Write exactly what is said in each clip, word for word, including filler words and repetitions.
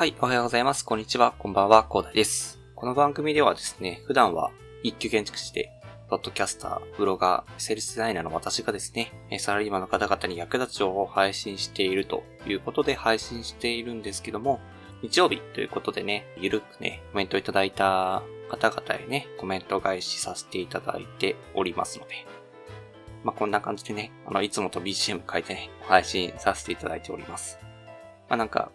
はい、おはようございます。こんにちは。こんばんは。広大です。この番組ではですね、普段は一級建築士で、ポッドキャスター、ブロガー、セールスデザイナーの私がですね、サラリーマンの方々に役立つ情報を配信しているということで配信しているんですけども、日曜日ということでね、ゆるくね、コメントいただいた方々へね、コメント返しさせていただいておりますので、まあ、こんな感じでね、あの、いつもと ビージーエム 変えてね、配信させていただいております。まあ、なんか、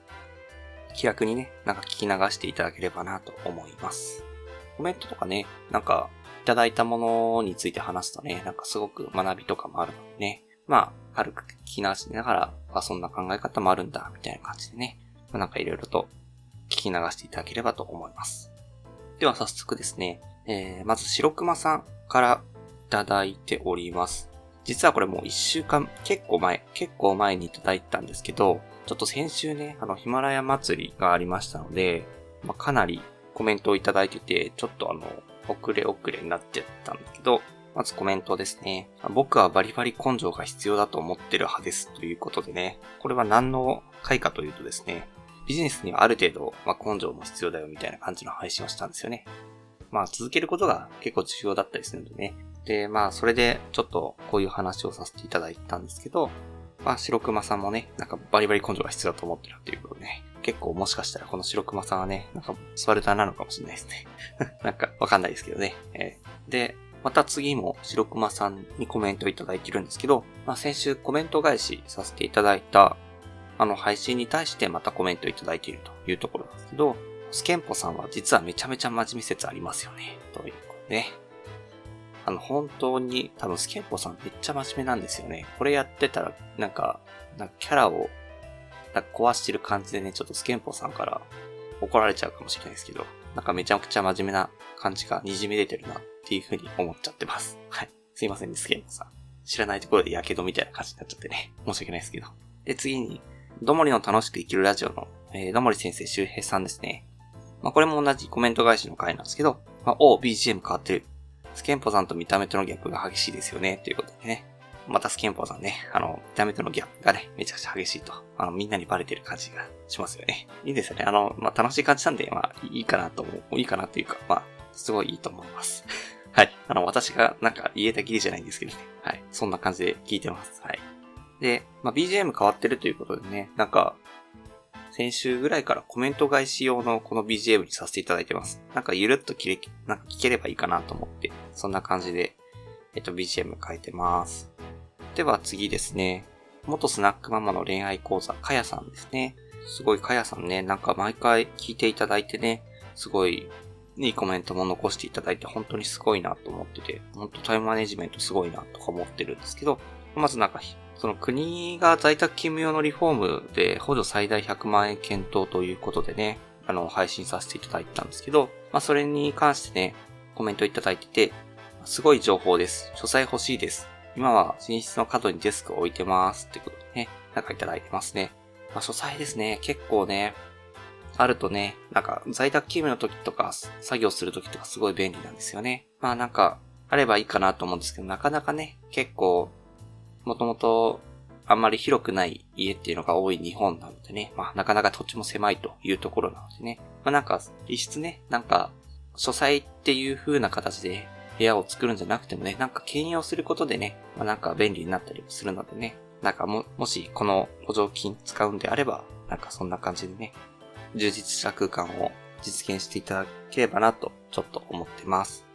気楽にね、なんか聞き流していただければなと思います。コメントとかね、なんか、いただいたものについて話すとね、なんかすごく学びとかもあるのでね、まあ、軽く聞き流しながら、あ、そんな考え方もあるんだ、みたいな感じでね、まあ、なんかいろいろと聞き流していただければと思います。では早速ですね、えー、まず白熊さんからいただいております。実はこれもう一週間、結構前、結構前にいただいたんですけど、ちょっと先週ね、あの、ヒマラヤ祭りがありましたので、まあ、かなりコメントをいただいてて、ちょっとあの、遅れ遅れになってたんだけど、まずコメントですね。僕はバリバリ根性が必要だと思ってる派ですということでね、これは何の回かというとですね、ビジネスにはある程度、まあ、根性も必要だよみたいな感じの配信をしたんですよね。まあ、続けることが結構重要だったりするのでね、で、まあ、それで、ちょっと、こういう話をさせていただいたんですけど、まあ、白熊さんもね、なんか、バリバリ根性が必要だと思ってるっていうことでね、結構もしかしたら、この白熊さんはね、なんか、スパルタなのかもしれないですね。なんか、わかんないですけどね。えー、で、また次も白熊さんにコメントいただいてるんですけど、まあ、先週コメント返しさせていただいた、あの、配信に対してまたコメントいただいているというところなんですけど、スケンポさんは実はめちゃめちゃ真面目説ありますよね、ということでね。あの、本当に、多分、スケンポさんめっちゃ真面目なんですよね。これやってたら、なんか、なんかキャラを、なんか壊してる感じでね、ちょっとスケンポさんから怒られちゃうかもしれないですけど、なんかめちゃくちゃ真面目な感じが滲み出てるなっていう風に思っちゃってます。はい。すいませんね、スケンポさん。知らないところで火傷みたいな感じになっちゃってね。申し訳ないですけど。で、次に、どもりの楽しく生きるラジオの、えー、どもり先生周平さんですね。まあ、これも同じコメント返しの回なんですけど、まあ、お ビージーエム 変わってる。スケンポさんと見た目とのギャップが激しいですよね、ということでね。またスケンポさんね、あの、見た目とのギャップがね、めちゃくちゃ激しいと。あの、みんなにバレてる感じがしますよね。いいですよね。あの、まあ、楽しい感じなんで、まあ、いいかなと思う。いいかなというか、まあ、すごいいいと思います。はい。あの、私がなんか言えたきりじゃないんですけどね。はい。そんな感じで聞いてます。はい。で、まあ、ビージーエム 変わってるということでね、なんか、先週ぐらいからコメント返し用のこの ビージーエム にさせていただいてます。なんかゆるっと切れ、なんか聞ければいいかなと思って、そんな感じで、えっと、ビージーエム 変えてます。では次ですね。元スナックママの恋愛講座、かやさんですね。すごいかやさんね、なんか毎回聞いていただいてね、すごいいいコメントも残していただいて本当にすごいなと思ってて、本当タイムマネジメントすごいなとか思ってるんですけど、まずなんか、その国が在宅勤務用のリフォームで補助最大ひゃくまんえん検討ということでね、あの、配信させていただいたんですけど、まあ、それに関してね、コメントいただいてて、すごい情報です。書斎欲しいです。今は寝室の角にデスクを置いてます。ってことでね、なんかいただいてますね。まあ、書斎ですね、結構ね、あるとね、なんか在宅勤務の時とか、作業する時とかすごい便利なんですよね。まあなんか、あればいいかなと思うんですけど、なかなかね、結構、もともとあんまり広くない家っていうのが多い日本なのでね、まあなかなか土地も狭いというところなのでね、まあなんか一室ね、なんか書斎っていう風な形で部屋を作るんじゃなくてもね、なんか兼用することでね、まあなんか便利になったりもするのでね、なんかも、もしこの補助金使うんであれば、なんかそんな感じでね、充実した空間を実現していただければなとちょっと思ってます。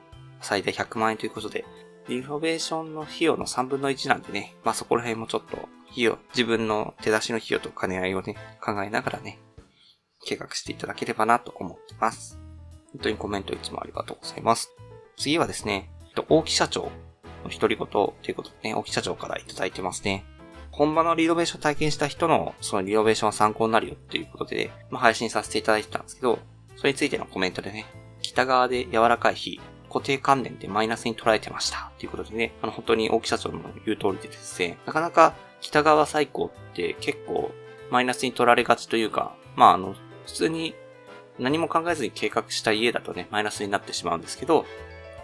最大ひゃくまんえんということで、リノベーションの費用のさんぶんのいちなんでね、まあそこら辺もちょっと費用、自分の手出しの費用と兼ね合いをね、考えながらね、計画していただければなと思ってます。本当にコメントいつもありがとうございます。次はですね、大木社長の独り言ということでね、大木社長からいただいてますね。本場のリノベーションを体験した人のそのリノベーションは参考になるよということで、まあ配信させていただいてたんですけど、それについてのコメントでね、北側で柔らかい日、固定観念でマイナスに捉えてましたということでね、あの本当に大木社長の言う通りでですね、なかなか北側採光って結構マイナスに取られがちというか、まああの普通に何も考えずに計画した家だとねマイナスになってしまうんですけど、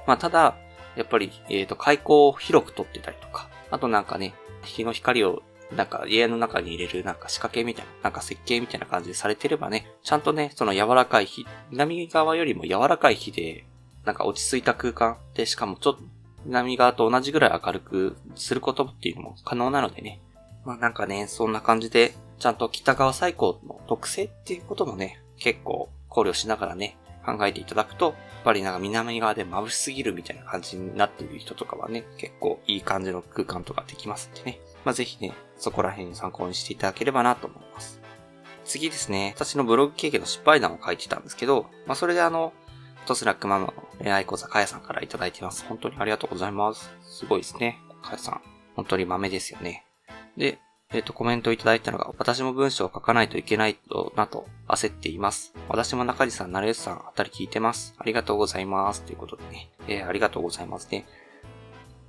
まあただやっぱりえっと開口を広く取ってたりとか、あとなんかね日の光をなんか家の中に入れるなんか仕掛けみたいな、なんか設計みたいな感じでされてればね、ちゃんとね、その柔らかい火、南側よりも柔らかい火で、なんか落ち着いた空間で、しかもちょっと南側と同じぐらい明るくすることっていうのも可能なのでね。まあなんかね、そんな感じで、ちゃんと北川最高の特性っていうこともね、結構考慮しながらね、考えていただくと、やっぱりなんか南側で眩しすぎるみたいな感じになっている人とかはね、結構いい感じの空間とかできますんでね。まあぜひね、そこら辺参考にしていただければなと思います。次ですね、私のブログ経験の失敗談を書いてたんですけど、まあそれであの、トスラックママの恋愛講座かやさんからいただいてます。本当にありがとうございます。すごいですね。かやさん。本当に豆ですよね。で、えっと、コメントいただいたのが、私も文章を書かないといけないとなと焦っています。私も中地さん、成吉さんあたり聞いてます。ありがとうございます。ということでね、えー、ありがとうございますね。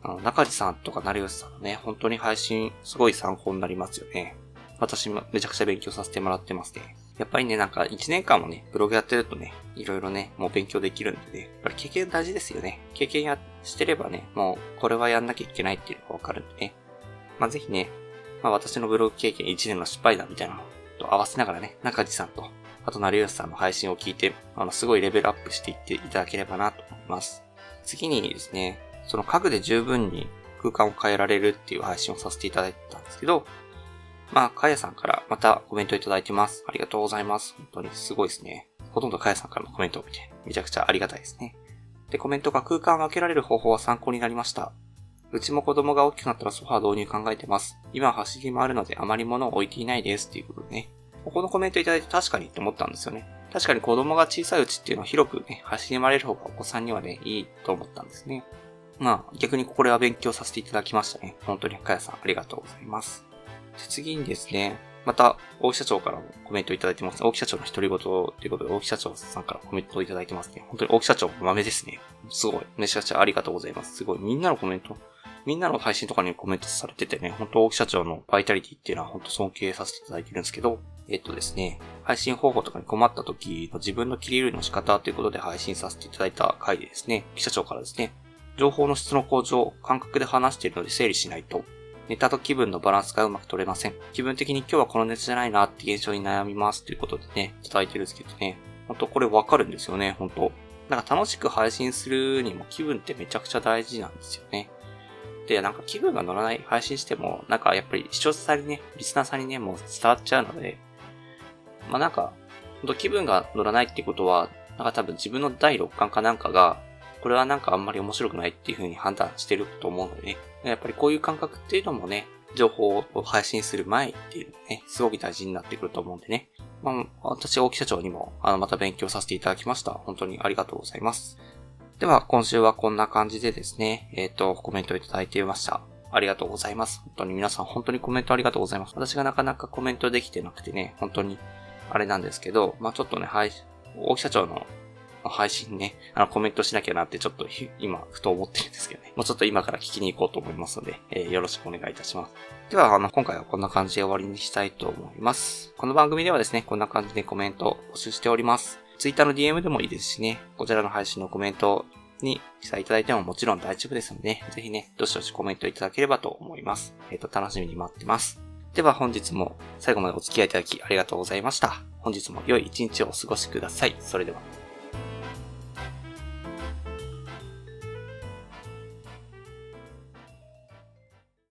あの、中地さんとか成吉さんのね、本当に配信すごい参考になりますよね。私もめちゃくちゃ勉強させてもらってますね。やっぱりね、なんかいちねんかんもね、ブログやってるとね、いろいろね、もう勉強できるんでね、やっぱり経験大事ですよね。経験やしてればね、もうこれはやんなきゃいけないっていうのがわかるんでね。まあ、ぜひね、まあ私のブログ経験いちねんの失敗談みたいなのと合わせながらね、中地さんと、あと成吉さんの配信を聞いて、あの、すごいレベルアップしていっていただければなと思います。次にですね、その家具で十分に空間を変えられるっていう配信をさせていただいたんですけど、まあ、かやさんからまたコメントいただいてます。ありがとうございます。本当にすごいですね。ほとんどかやさんからのコメントを見て、めちゃくちゃありがたいですね。で、コメントが空間を分けられる方法は参考になりました。うちも子供が大きくなったらソファー導入考えてます。今は走り回るのであまり物を置いていないです。ということでね。ここのコメントいただいて確かにって思ったんですよね。確かに子供が小さいうちっていうのは広くね、走り回れる方がお子さんにはね、いいと思ったんですね。まあ、逆にこれは勉強させていただきましたね。本当にかやさんありがとうございます。次にですね、また大木社長からもコメントいただいてます。大木社長の独り言ということで、大木社長さんからコメントいただいてますね。本当に大木社長豆ですね。すごい。めちゃくちゃありがとうございます。すごい。みんなのコメント、みんなの配信とかにコメントされててね、本当大木社長のバイタリティっていうのは本当尊敬させていただいてるんですけど、えっとですね、配信方法とかに困った時の自分の切り売りの仕方ということで配信させていただいた回でですね、大木社長からですね、情報の質の向上、感覚で話しているので整理しないと。ネタと気分のバランスがうまく取れません。気分的に今日はこのネタじゃないなって現象に悩みますということでね、いただいてるんですけどね。ほんとこれわかるんですよね、ほんと。なんか楽しく配信するにも気分ってめちゃくちゃ大事なんですよね。で、なんか気分が乗らない配信しても、なんかやっぱり視聴者さんにね、リスナーさんにね、もう伝わっちゃうので、まあなんか、ほんと気分が乗らないってことは、なんか多分自分の第六感かなんかが、これはなんかあんまり面白くないっていう風に判断してると思うのでね。やっぱりこういう感覚っていうのもね、情報を配信する前っていうのね、すごく大事になってくると思うんでね。まあ、私、大木社長にも、あの、また勉強させていただきました。本当にありがとうございます。では、今週はこんな感じでですね、えっと、コメントいただいていました。ありがとうございます。本当に皆さん、本当にコメントありがとうございます。私がなかなかコメントできてなくてね、本当に、あれなんですけど、まあ、ちょっとね、はい、大木社長の、配信ね、あのコメントしなきゃなってちょっと今ふと思ってるんですけどね。もうちょっと今から聞きに行こうと思いますので、えー、よろしくお願いいたします。ではあの今回はこんな感じで終わりにしたいと思います。この番組ではですね、こんな感じでコメントを募集しております。Twitter の ディーエム でもいいですしね、こちらの配信のコメントに記載いただいてももちろん大丈夫ですので、ね、ぜひね、どしどしコメントいただければと思います。えっと楽しみに待ってます。では本日も最後までお付き合いいただきありがとうございました。本日も良い一日をお過ごしください。それでは。